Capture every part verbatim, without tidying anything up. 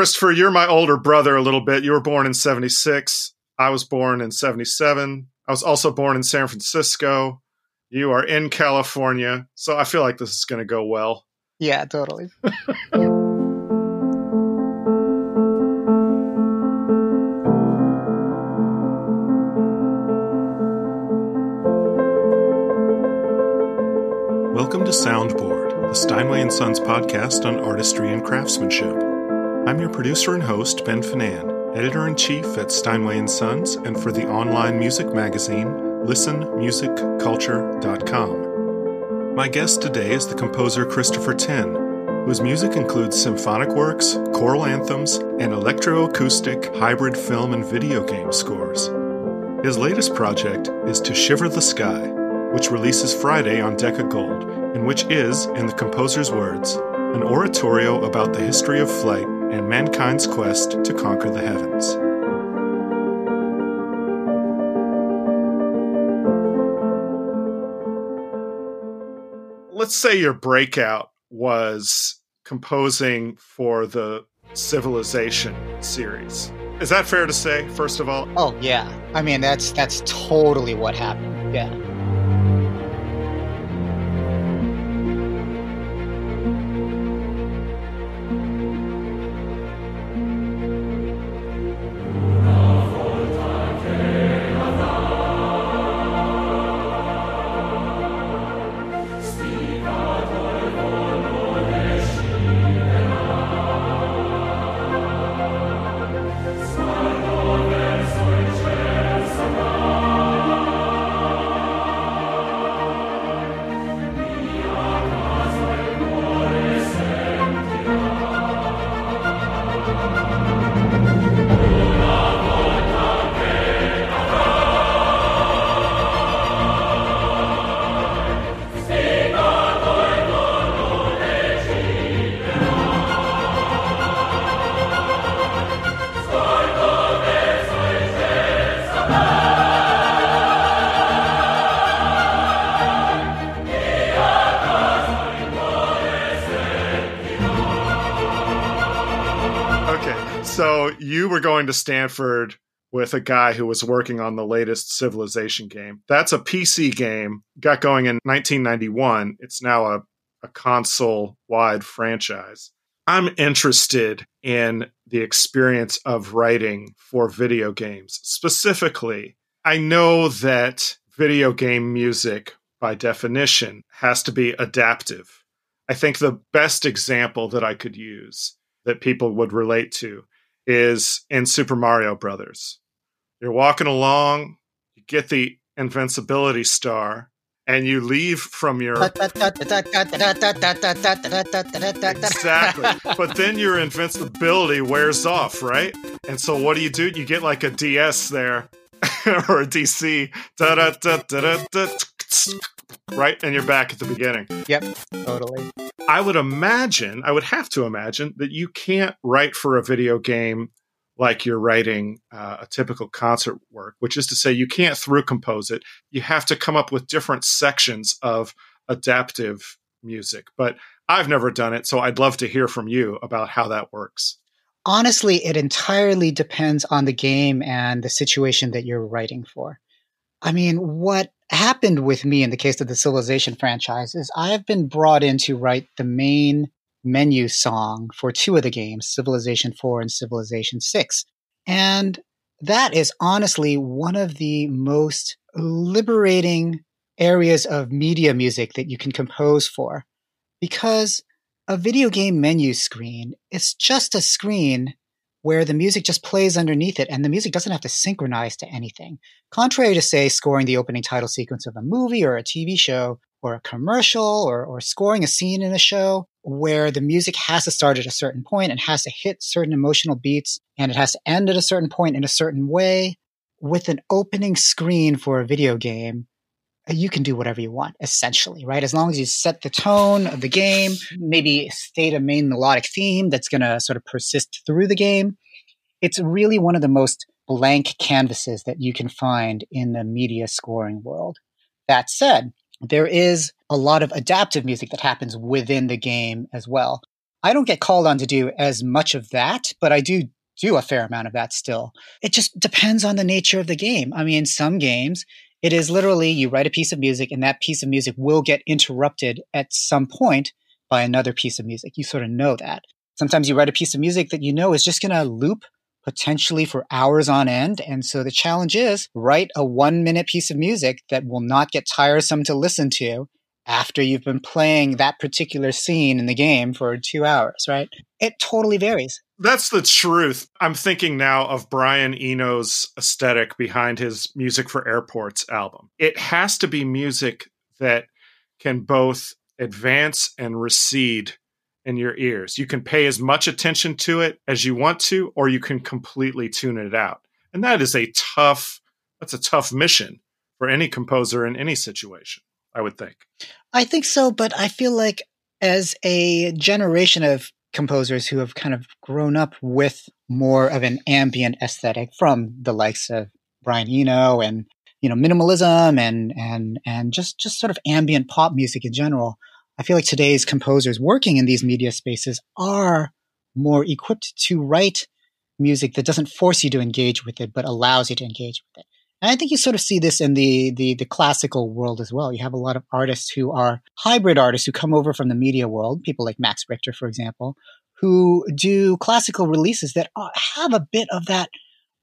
Christopher, you're my older brother a little bit. You were born in seventy-six. I was born in seventy-seven. I was also born in San Francisco. You are in California. So I feel like this is going to go well. Yeah, totally. Welcome to Soundboard, the Steinway and Sons podcast on artistry and craftsmanship. I'm your producer and host, Ben Finan, editor-in-chief at Steinway and Sons and for the online music magazine, listen music culture dot com. My guest today is the composer Christopher Tin, whose music includes symphonic works, choral anthems, and electroacoustic hybrid film and video game scores. His latest project is To Shiver the Sky, which releases Friday on Decca Gold, and which is, in the composer's words, an oratorio about the history of flight and mankind's quest to conquer the heavens. Let's say your breakout was composing for the Civilization series. Is that fair to say, first of all? Oh, yeah. I mean, that's that's totally what happened, yeah. Going to Stanford with a guy who was working on the latest Civilization game. That's a P C game, got going in nineteen ninety-one. It's now a, a console-wide franchise. I'm interested in the experience of writing for video games. Specifically, I know that video game music, by definition, has to be adaptive. I think the best example that I could use that people would relate to is in Super Mario Brothers. You're walking along, you get the invincibility star, and you leave from your... Exactly. But then your invincibility wears off, right? And so what do you do? You get like a D S there, or a D C, right? And you're back at the beginning. Yep, totally. I would imagine, I would have to imagine, that you can't write for a video game like you're writing uh, a typical concert work, which is to say you can't through compose it. You have to come up with different sections of adaptive music. But I've never done it, so I'd love to hear from you about how that works. Honestly, it entirely depends on the game and the situation that you're writing for. I mean, what happened with me in the case of the Civilization franchise is I have been brought in to write the main menu song for two of the games, Civilization four and Civilization six. And that is honestly one of the most liberating areas of media music that you can compose for, because a video game menu screen is just a screen where the music just plays underneath it, and the music doesn't have to synchronize to anything. Contrary to, say, scoring the opening title sequence of a movie or a T V show or a commercial or, or scoring a scene in a show where the music has to start at a certain point and has to hit certain emotional beats and it has to end at a certain point in a certain way. With an opening screen for a video game, you can do whatever you want, essentially, right? As long as you set the tone of the game, maybe state a main melodic theme that's going to sort of persist through the game. It's really one of the most blank canvases that you can find in the media scoring world. That said, there is a lot of adaptive music that happens within the game as well. I don't get called on to do as much of that, but I do do a fair amount of that still. It just depends on the nature of the game. I mean, some games, it is literally you write a piece of music and that piece of music will get interrupted at some point by another piece of music. You sort of know that. Sometimes you write a piece of music that you know is just going to loop potentially for hours on end. And so the challenge is write a one minute piece of music that will not get tiresome to listen to after you've been playing that particular scene in the game for two hours, right? It totally varies. That's the truth. I'm thinking now of Brian Eno's aesthetic behind his Music for Airports album. It has to be music that can both advance and recede in your ears. You can pay as much attention to it as you want to, or you can completely tune it out. And that is a tough, that's a tough mission for any composer in any situation, I would think. I think so, but I feel like as a generation of composers who have kind of grown up with more of an ambient aesthetic from the likes of Brian Eno and, you know, minimalism and and and just, just sort of ambient pop music in general, I feel like today's composers working in these media spaces are more equipped to write music that doesn't force you to engage with it, but allows you to engage with it. And I think you sort of see this in the, the the classical world as well. You have a lot of artists who are hybrid artists who come over from the media world, people like Max Richter, for example, who do classical releases that are, have a bit of that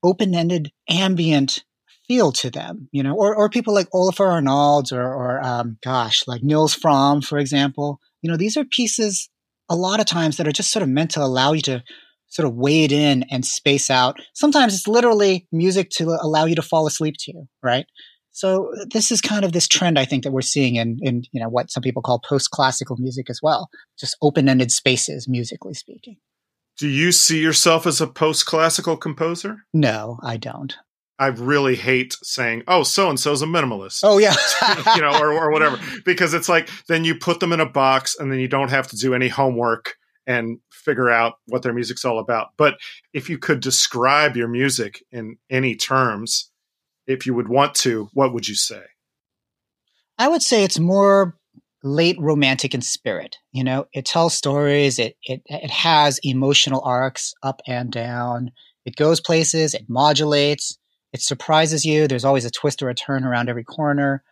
open-ended ambient feel to them, you know, or or people like Olafur Arnalds or, or um, gosh, like Nils Frahm, for example. You know, these are pieces a lot of times that are just sort of meant to allow you to sort of wade in and space out. Sometimes it's literally music to allow you to fall asleep to, right? So this is kind of this trend, I think, that we're seeing in, in you know, what some people call post-classical music as well, just open-ended spaces, musically speaking. Do you see yourself as a post-classical composer? No, I don't. I really hate saying, oh, so-and-so's a minimalist. Oh, yeah. you know, or, or whatever, because it's like, then you put them in a box and then you don't have to do any homework and figure out what their music's all about. But if you could describe your music in any terms, if you would want to, what would you say? I would say it's more late romantic in spirit. You know, it tells stories. It it it has emotional arcs up and down. It goes places. It modulates. It surprises you. There's always a twist or a turn around every corner.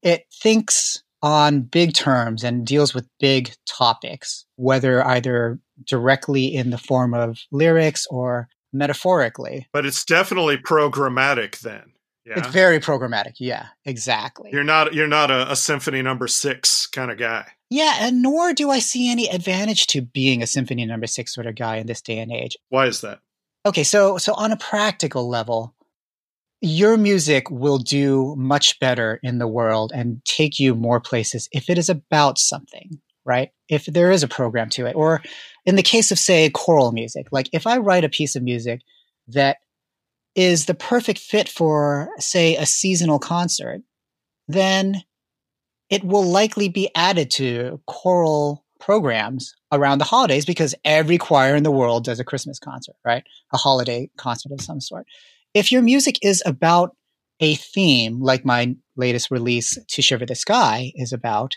It thinks on big terms and deals with big topics, whether either directly in the form of lyrics or metaphorically. But it's definitely programmatic then. Yeah. It's very programmatic. Yeah, exactly. You're not you're not a, a symphony number six kind of guy. Yeah, and nor do I see any advantage to being a symphony number six sort of guy in this day and age. Why is that? Okay, so so on a practical level, your music will do much better in the world and take you more places if it is about something, right? If there is a program to it. Or in the case of, say, choral music, like if I write a piece of music that is the perfect fit for, say, a seasonal concert, then it will likely be added to choral programs around the holidays because every choir in the world does a Christmas concert, right? A holiday concert of some sort. If your music is about a theme, like my latest release, To Shiver the Sky, is about,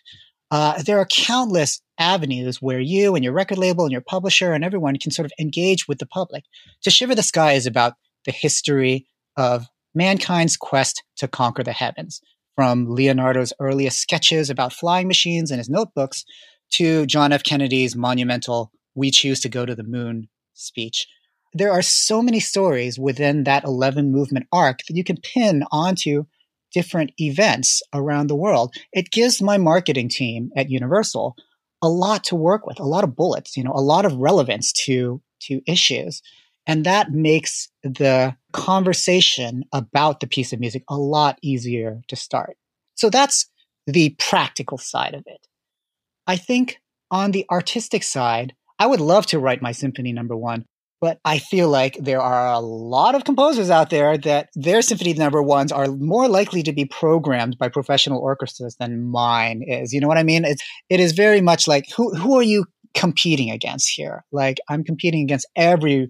uh, there are countless avenues where you and your record label and your publisher and everyone can sort of engage with the public. To Shiver the Sky is about the history of mankind's quest to conquer the heavens, from Leonardo's earliest sketches about flying machines in his notebooks to John F. Kennedy's monumental "We Choose to Go to the Moon" speech. There are so many stories within that eleven movement arc that you can pin onto different events around the world. It gives my marketing team at Universal a lot to work with, a lot of bullets, you know, a lot of relevance to, to issues. And that makes the conversation about the piece of music a lot easier to start. So that's the practical side of it. I think on the artistic side, I would love to write my symphony number one. But I feel like there are a lot of composers out there that their symphony number ones are more likely to be programmed by professional orchestras than mine is. You know what I mean? It's, it is very much like, who who are you competing against here? Like, I'm competing against every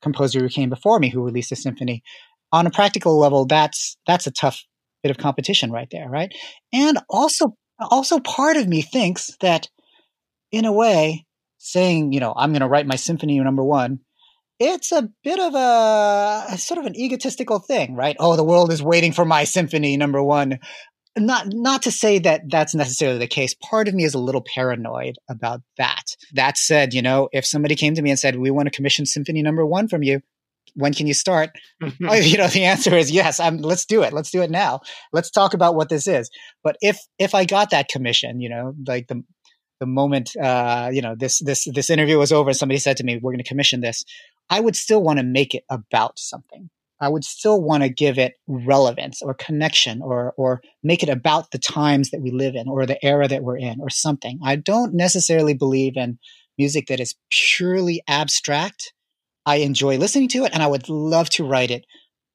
composer who came before me who released a symphony. On a practical level, that's that's a tough bit of competition right there, right? And also, also part of me thinks that, in a way, saying, you know, I'm going to write my symphony number one, it's a bit of a, a sort of an egotistical thing, right? Oh, the world is waiting for my symphony number one. Not not to say that that's necessarily the case. Part of me is a little paranoid about that. That said, you know, if somebody came to me and said, we want to commission symphony number one from you, when can you start? Oh, you know, the answer is yes, I'm, let's do it. Let's do it now. Let's talk about what this is. But if if I got that commission, you know, like the the moment, uh, you know, this this this interview was over and somebody said to me, we're going to commission this, I would still want to make it about something. I would still want to give it relevance or connection or or make it about the times that we live in or the era that we're in or something. I don't necessarily believe in music that is purely abstract. I enjoy listening to it and I would love to write it,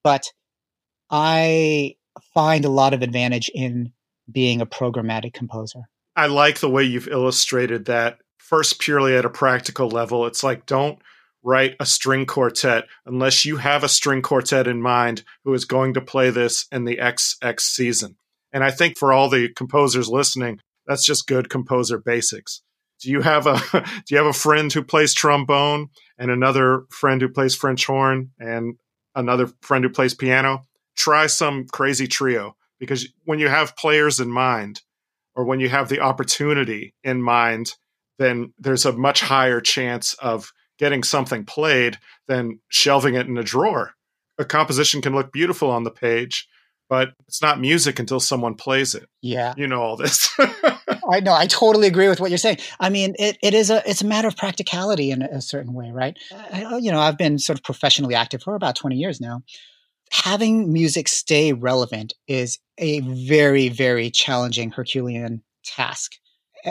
but I find a lot of advantage in being a programmatic composer. I like the way you've illustrated that first purely at a practical level. It's like, don't write a string quartet unless you have a string quartet in mind who is going to play this in the X X season. And I think for all the composers listening, that's just good composer basics. Do you have a do you have a friend who plays trombone and another friend who plays French horn and another friend who plays piano? Try some crazy trio, because when you have players in mind or when you have the opportunity in mind, then there's a much higher chance of getting something played than shelving it in a drawer. A composition can look beautiful on the page, but it's not music until someone plays it. Yeah. You know all this. I know. I totally agree with what you're saying. I mean, it, it is a, it's a matter of practicality in a certain way, right? I, you know, I've been sort of professionally active for about twenty years now. Having music stay relevant is a very, very challenging Herculean task.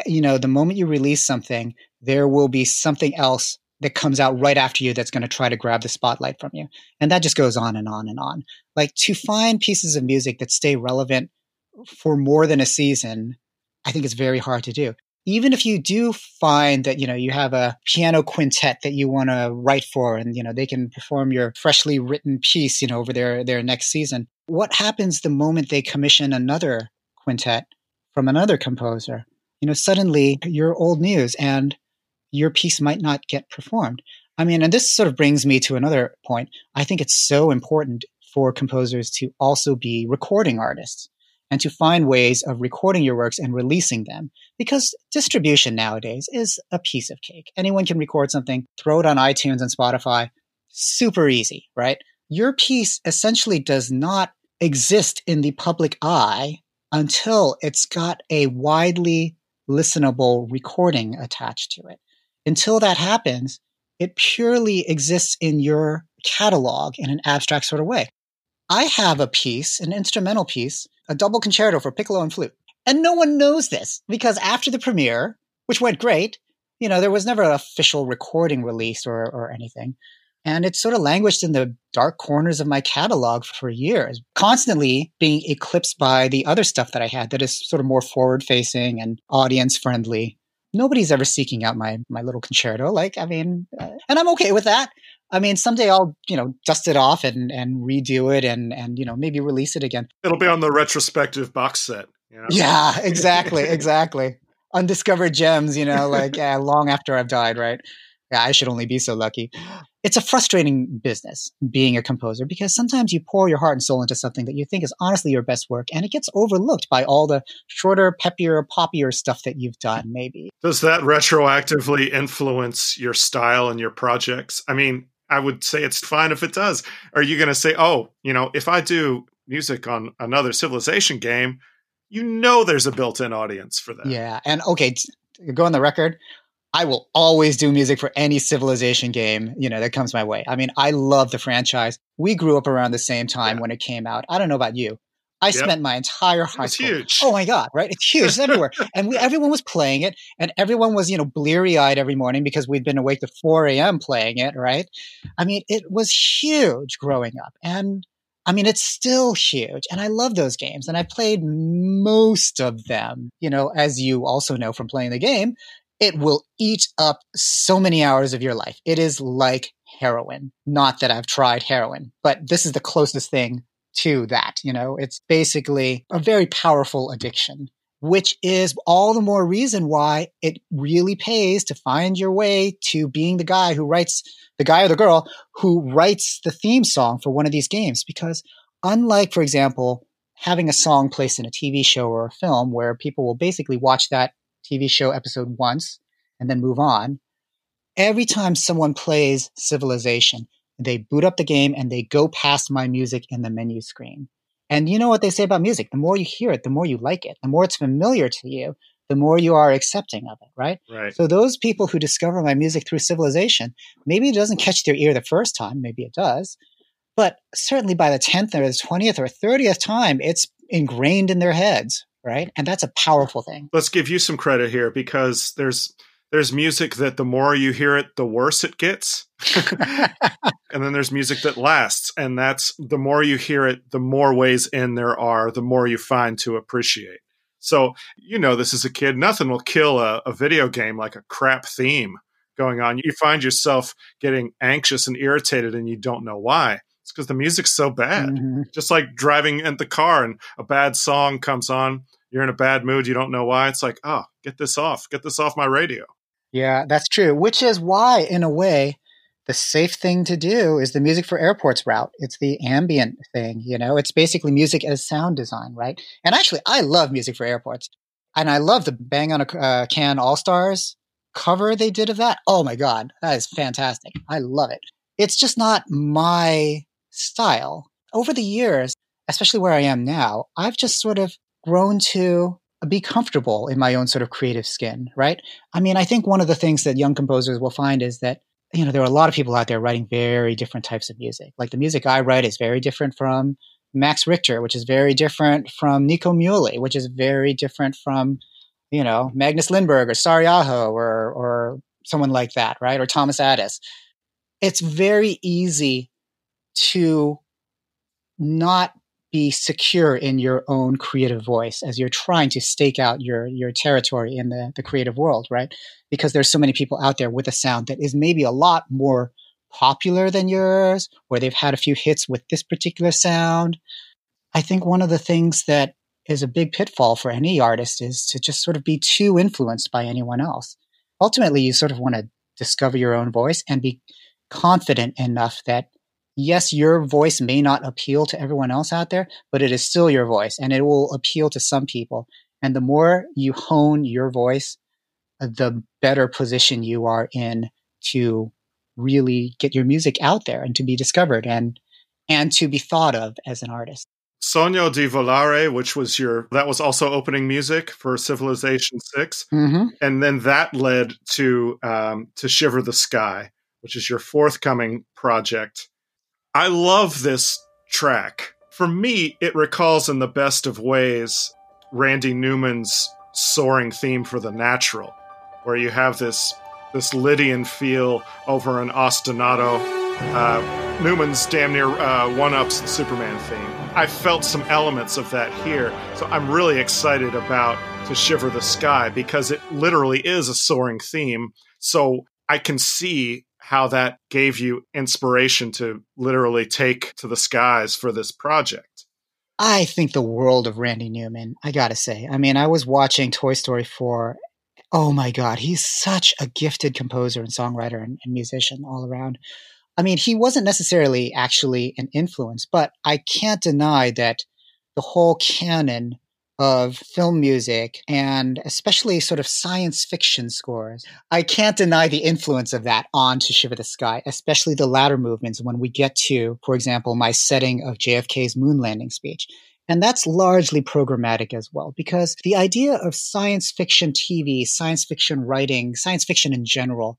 You know, the moment you release something, there will be something else that comes out right after you that's going to try to grab the spotlight from you. And that just goes on and on and on. Like, to find pieces of music that stay relevant for more than a season, I think it's very hard to do. Even if you do find that, you know, you have a piano quintet that you want to write for and, you know, they can perform your freshly written piece, you know, over their, their next season. What happens the moment they commission another quintet from another composer? You know, suddenly you're old news and your piece might not get performed. I mean, and this sort of brings me to another point. I think it's so important for composers to also be recording artists and to find ways of recording your works and releasing them, because distribution nowadays is a piece of cake. Anyone can record something, throw it on iTunes and Spotify, super easy, right? Your piece essentially does not exist in the public eye until it's got a widely listenable recording attached to it. Until that happens, it purely exists in your catalog in an abstract sort of way. I have a piece, an instrumental piece, a double concerto for piccolo and flute. And no one knows this, because after the premiere, which went great, you know, there was never an official recording release or, or anything. And it sort of languished in the dark corners of my catalog for years, constantly being eclipsed by the other stuff that I had that is sort of more forward-facing and audience-friendly. Nobody's ever seeking out my my little concerto. Like, I mean, uh, and I'm okay with that. I mean, someday I'll, you know, dust it off and, and redo it and, and, you know, maybe release it again. It'll be on the retrospective box set. You know? Yeah, exactly. Exactly. Undiscovered gems, you know, like yeah, long after I've died, right? Yeah, I should only be so lucky. It's a frustrating business being a composer, because sometimes you pour your heart and soul into something that you think is honestly your best work, and it gets overlooked by all the shorter, peppier, poppier stuff that you've done, maybe. Does that retroactively influence your style and your projects? I mean, I would say it's fine if it does. Are you going to say, oh, you know, if I do music on another Civilization game, you know there's a built-in audience for that. Yeah, and okay, t- go on the record. I will always do music for any Civilization game, you know, that comes my way. I mean, I love the franchise. We grew up around the same time yeah. when it came out. I don't know about you. I yep. spent my entire high it's school. Huge. Oh my God, right? It's huge. It's everywhere. And we, everyone was playing it, and everyone was, you know, bleary-eyed every morning because we'd been awake to four a.m. playing it, right? I mean, it was huge growing up. And I mean, it's still huge, and I love those games. And I played most of them, you know, as you also know from playing the game. It will eat up so many hours of your life. It is like heroin. Not that I've tried heroin, but this is the closest thing to that. You know, it's basically a very powerful addiction. which is all the more reason why it really pays to find your way to being the guy who writes, the guy or the girl who writes the theme song for one of these games. Because unlike, for example, having a song placed in a T V show or a film where people will basically watch that T V show episode once and then move on, every time someone plays Civilization, they boot up the game and they go past my music in the menu screen. And you know what they say about music? The more you hear it, the more you like it. The more it's familiar to you, the more you are accepting of it, right? Right. So those people who discover my music through Civilization, maybe it doesn't catch their ear the first time, maybe it does, but certainly by the tenth or the twentieth or thirtieth time, it's ingrained in their heads, right? And that's a powerful thing. Let's give you some credit here, because there's there's music that the more you hear it, the worse it gets. And then there's music that lasts. And that's the more you hear it, the more ways in there are, the more you find to appreciate. So, you know, this is a kid, nothing will kill a, a video game like a crap theme going on. You find yourself getting anxious and irritated and you don't know why. It's because the music's so bad. Mm-hmm. Just like driving in the car and a bad song comes on, you're in a bad mood, you don't know why. It's like, oh, get this off, get this off my radio. Yeah, that's true. Which is why, in a way, the safe thing to do is the Music for Airports route. It's the ambient thing, you know? It's basically music as sound design, right? And actually, I love Music for Airports. And I love the Bang on a uh, Can All-Stars cover they did of that. Oh my God, that is fantastic. I love it. It's just not my style. Over the years, especially where I am now, I've just sort of grown to be comfortable in my own sort of creative skin, right? I mean, I think one of the things that young composers will find is that, you know, there are a lot of people out there writing very different types of music. Like the music I write is very different from Max Richter, which is very different from Nico Muhly, which is very different from, you know, Magnus Lindberg or Saariaho or or someone like that, right? Or Thomas Adès. It's very easy to not be secure in your own creative voice as you're trying to stake out your your territory in the, the creative world, right? Because there's so many people out there with a sound that is maybe a lot more popular than yours, or they've had a few hits with this particular sound. I think one of the things that is a big pitfall for any artist is to just sort of be too influenced by anyone else. Ultimately, you sort of want to discover your own voice and be confident enough that yes, your voice may not appeal to everyone else out there, but it is still your voice and it will appeal to some people. And the more you hone your voice, the better position you are in to really get your music out there and to be discovered and and to be thought of as an artist. Sogno di Volare, which was your, that was also opening music for Civilization six. Mm-hmm. And then that led to um, To Shiver the Sky, which is your forthcoming project. I love this track. For me, it recalls in the best of ways Randy Newman's soaring theme for The Natural, where you have this this Lydian feel over an ostinato. Uh, Newman's damn near uh, one-ups the Superman theme. I felt some elements of that here, so I'm really excited about To Shiver the Sky because it literally is a soaring theme, so I can see how that gave you inspiration to literally take to the skies for this project. I think the world of Randy Newman, I gotta say. I mean, I was watching Toy Story four. Oh my God, he's such a gifted composer and songwriter and, and musician all around. I mean, he wasn't necessarily actually an influence, but I can't deny that the whole canon of film music and especially sort of science fiction scores, I can't deny the influence of that on To Shiver the Sky, especially the latter movements when we get to, for example, my setting of J F K's moon landing speech. And that's largely programmatic as well, because the idea of science fiction T V, science fiction writing, science fiction in general,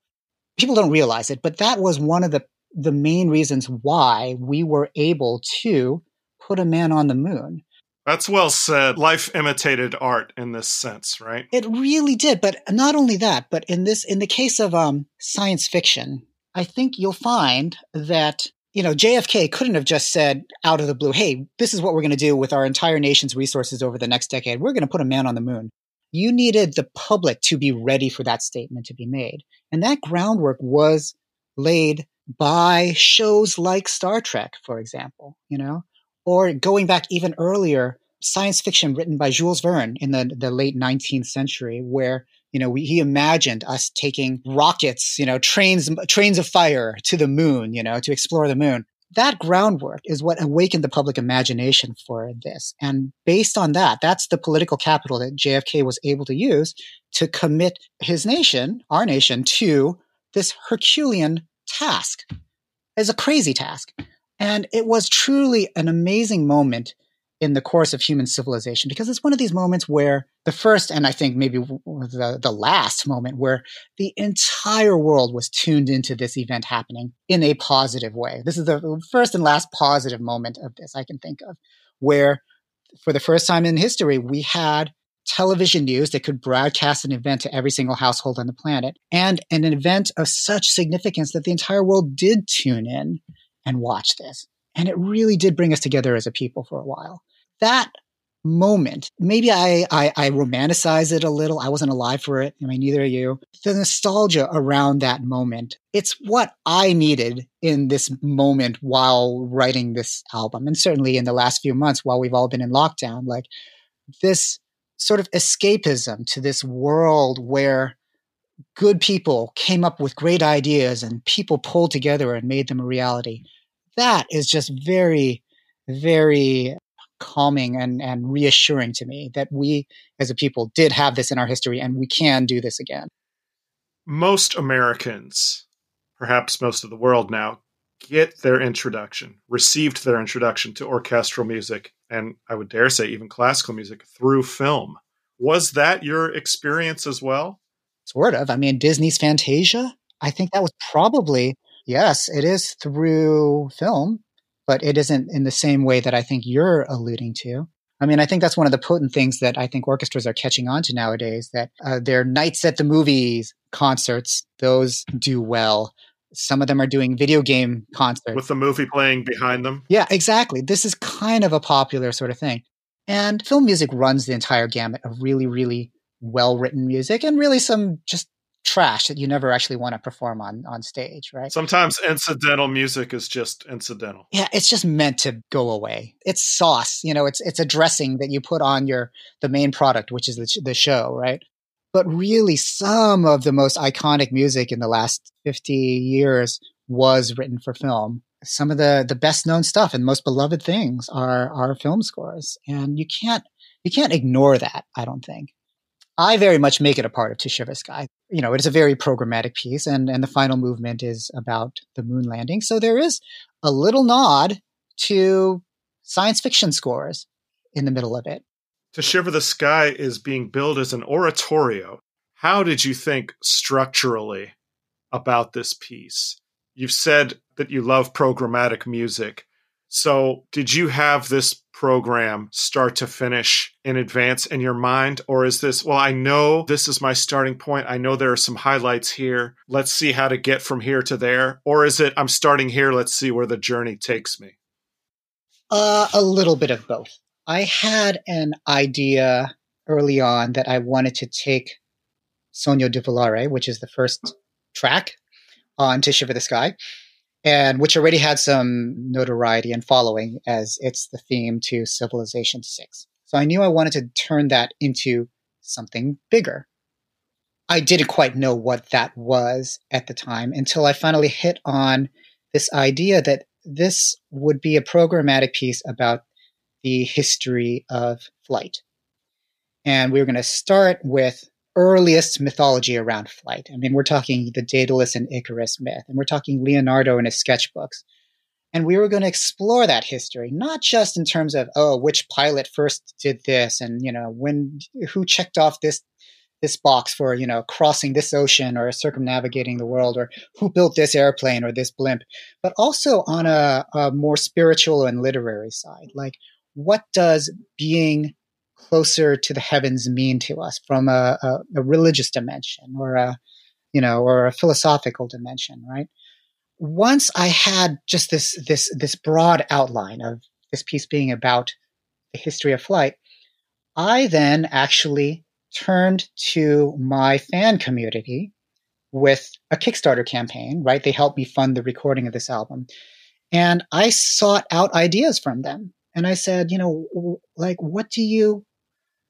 people don't realize it, but that was one of the, the main reasons why we were able to put a man on the moon. That's well said. Life imitated art in this sense, right? It really did. But not only that, but in this, in the case of um, science fiction, I think you'll find that, you know, J F K couldn't have just said out of the blue, hey, this is what we're going to do with our entire nation's resources over the next decade. We're going to put a man on the moon. You needed the public to be ready for that statement to be made. And that groundwork was laid by shows like Star Trek, for example, you know? Or going back even earlier science fiction written by Jules Verne in the, the late nineteenth century, where, you know, we, he imagined us taking rockets, you know, trains, trains of fire to the moon, you know, to explore the moon. That groundwork is what awakened the public imagination for this. And based on that, that's the political capital that J F K was able to use to commit his nation, our nation, to this Herculean task. It's a crazy task. And it was truly an amazing moment in the course of human civilization, because it's one of these moments where the first, and I think maybe the, the last moment, where the entire world was tuned into this event happening in a positive way. This is the first and last positive moment of this I can think of, where for the first time in history, we had television news that could broadcast an event to every single household on the planet, and an event of such significance that the entire world did tune in and watch this. And it really did bring us together as a people for a while. That moment, maybe I, I, I romanticize it a little. I wasn't alive for it. I mean, neither are you. The nostalgia around that moment, it's what I needed in this moment while writing this album. And certainly in the last few months, while we've all been in lockdown, like this sort of escapism to this world where good people came up with great ideas and people pulled together and made them a reality. That is just very, very calming and, and reassuring to me that we as a people did have this in our history and we can do this again. Most Americans, perhaps most of the world now, get their introduction, received their introduction to orchestral music, and I would dare say even classical music, through film. Was that your experience as well? Sort of. I mean, Disney's Fantasia, I think that was probably... Yes, it is through film, but it isn't in the same way that I think you're alluding to. I mean, I think that's one of the potent things that I think orchestras are catching on to nowadays, that uh, their nights at the movies concerts, those do well. Some of them are doing video game concerts. With the movie playing behind them. Yeah, exactly. This is kind of a popular sort of thing. And film music runs the entire gamut of really, really well-written music and really some just trash that you never actually want to perform on, on stage, right? Sometimes incidental music is just incidental. Yeah, it's just meant to go away. It's sauce, you know, it's it's a dressing that you put on your the main product, which is the, the show, right? But really, some of the most iconic music in the last fifty years was written for film. Some of the the best known stuff and most beloved things are are film scores, and you can't you can't ignore that, I don't think. I very much make it a part of To Shiver the Sky. You know, it is a very programmatic piece, and, and the final movement is about the moon landing. So there is a little nod to science fiction scores in the middle of it. To Shiver the Sky is being billed as an oratorio. How did you think structurally about this piece? You've said that you love programmatic music. So did you have this program start to finish in advance in your mind? Or is this, well, I know this is my starting point. I know there are some highlights here. Let's see how to get from here to there. Or is it, I'm starting here. Let's see where the journey takes me. Uh, a little bit of both. I had an idea early on that I wanted to take Sogno di Volare, which is the first track on To Shiver the Sky, and which already had some notoriety and following as it's the theme to Civilization six. So I knew I wanted to turn that into something bigger. I didn't quite know what that was at the time until I finally hit on this idea that this would be a programmatic piece about the history of flight. And we were going to start with earliest mythology around flight. I mean, we're talking the Daedalus and Icarus myth, and we're talking Leonardo and his sketchbooks. And we were going to explore that history, not just in terms of, oh, which pilot first did this, and, you know, when, who checked off this, this box for, you know, crossing this ocean or circumnavigating the world, or who built this airplane or this blimp, but also on a, a more spiritual and literary side. Like, what does being closer to the heavens mean to us from a, a, a religious dimension or a, you know, or a philosophical dimension, right? Once I had just this, this, this broad outline of this piece being about the history of flight, I then actually turned to my fan community with a Kickstarter campaign, right? They helped me fund the recording of this album, and I sought out ideas from them. And I said, you know, like, what do you,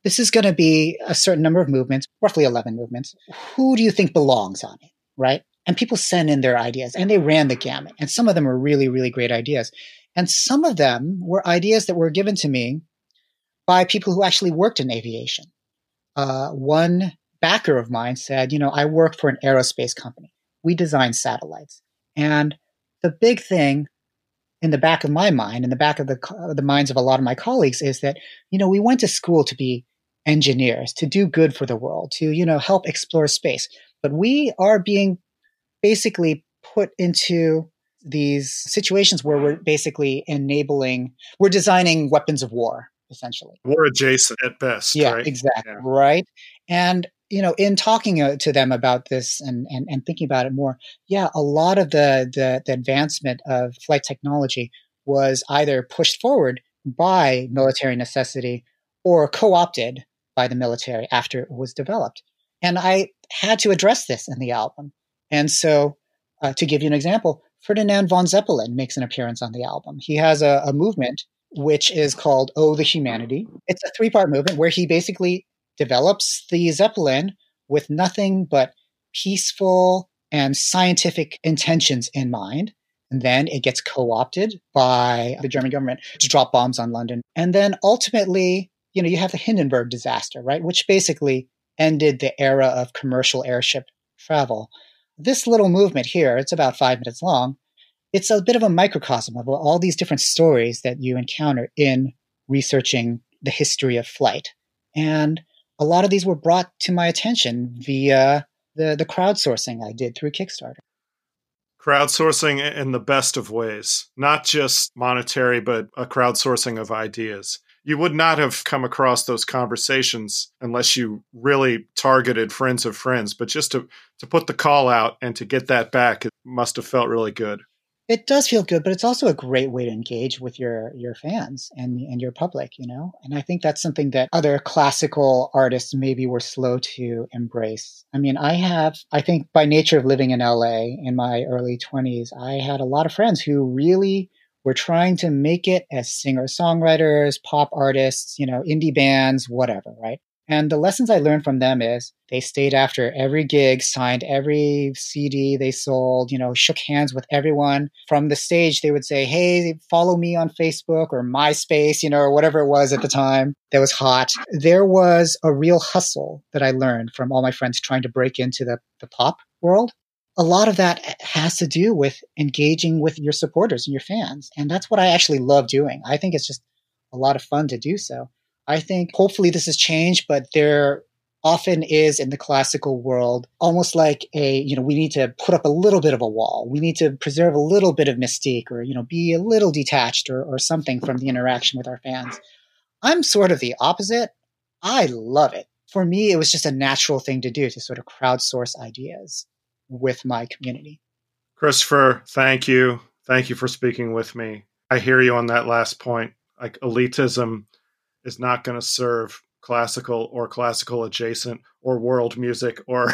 this is going to be a certain number of movements, roughly eleven movements. Who do you think belongs on it, right? And people send in their ideas, and they ran the gamut. And some of them were really, really great ideas. And some of them were ideas that were given to me by people who actually worked in aviation. Uh, one backer of mine said, you know, I worked for an aerospace company. We designed satellites. And the big thing in the back of my mind, in the back of the, the minds of a lot of my colleagues is that, you know, we went to school to be engineers, to do good for the world, to, you know, help explore space. But we are being basically put into these situations where we're basically enabling, we're designing weapons of war, essentially. War adjacent at best. Yeah, right? Exactly. Yeah. Right. And, you know, in talking to them about this and, and, and thinking about it more, yeah, a lot of the, the, the advancement of flight technology was either pushed forward by military necessity or co-opted by the military after it was developed. And I had to address this in the album. And so uh, to give you an example, Ferdinand von Zeppelin makes an appearance on the album. He has a, a movement which is called Oh, the Humanity. It's a three-part movement where he basically develops the Zeppelin with nothing but peaceful and scientific intentions in mind. And then it gets co-opted by the German government to drop bombs on London. And then ultimately, you know, you have the Hindenburg disaster, right? Which basically ended the era of commercial airship travel. This little movement here, it's about five minutes long. It's a bit of a microcosm of all these different stories that you encounter in researching the history of flight. And a lot of these were brought to my attention via the, the crowdsourcing I did through Kickstarter. Crowdsourcing in the best of ways, not just monetary, but a crowdsourcing of ideas. You would not have come across those conversations unless you really targeted friends of friends. But just to, to put the call out and to get that back, it must have felt really good. It does feel good, but it's also a great way to engage with your your fans and, and your public, you know? And I think that's something that other classical artists maybe were slow to embrace. I mean, I have, I think by nature of living in L A in my early twenties, I had a lot of friends who really were trying to make it as singer-songwriters, pop artists, you know, indie bands, whatever, right? And the lessons I learned from them is they stayed after every gig, signed every C D they sold, you know, shook hands with everyone. From the stage, they would say, hey, follow me on Facebook or MySpace, you know, or whatever it was at the time that was hot. There was a real hustle that I learned from all my friends trying to break into the, the pop world. A lot of that has to do with engaging with your supporters and your fans. And that's what I actually love doing. I think it's just a lot of fun to do so. I think hopefully this has changed, but there often is in the classical world almost like a, you know, we need to put up a little bit of a wall. We need to preserve a little bit of mystique or, you know, be a little detached or, or something from the interaction with our fans. I'm sort of the opposite. I love it. For me, it was just a natural thing to do to sort of crowdsource ideas with my community. Christopher, thank you. Thank you for speaking with me. I hear you on that last point. Like elitism is not going to serve classical or classical adjacent or world music or,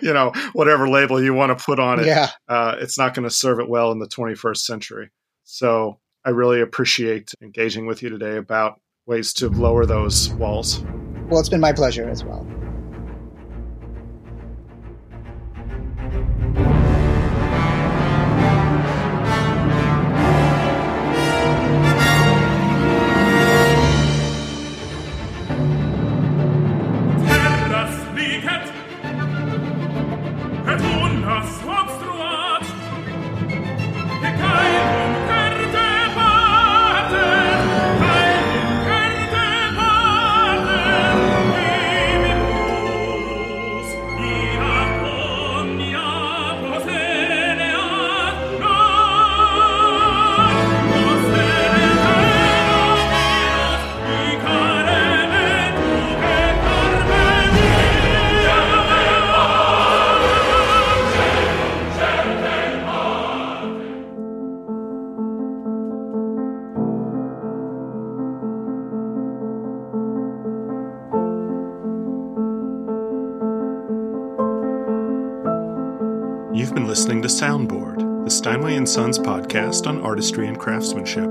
you know, whatever label you want to put on it. Yeah. Uh, it's not going to serve it well in the twenty-first century. So I really appreciate engaging with you today about ways to lower those walls. Well, it's been my pleasure as well. Soundboard, the Steinway and Sons podcast on artistry and craftsmanship.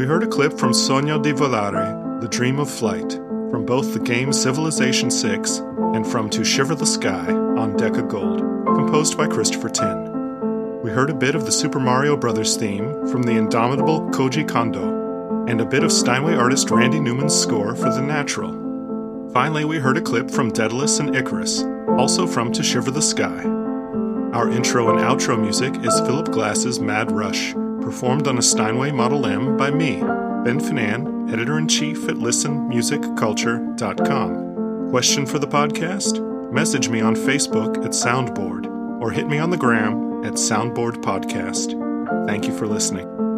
We heard a clip from Sogno di Volare, The Dream of Flight, from both the game Civilization six and from To Shiver the Sky on Decca Gold, composed by Christopher Tin. We heard a bit of the Super Mario Brothers theme from the indomitable Koji Kondo, and a bit of Steinway artist Randy Newman's score for The Natural. Finally, we heard a clip from Daedalus and Icarus, also from To Shiver the Sky. Our intro and outro music is Philip Glass's Mad Rush, performed on a Steinway Model M by me, Ben Finan, Editor-in-Chief at listen music culture dot com. Question for the podcast? Message me on Facebook at Soundboard, or hit me on the gram at Soundboard Podcast. Thank you for listening.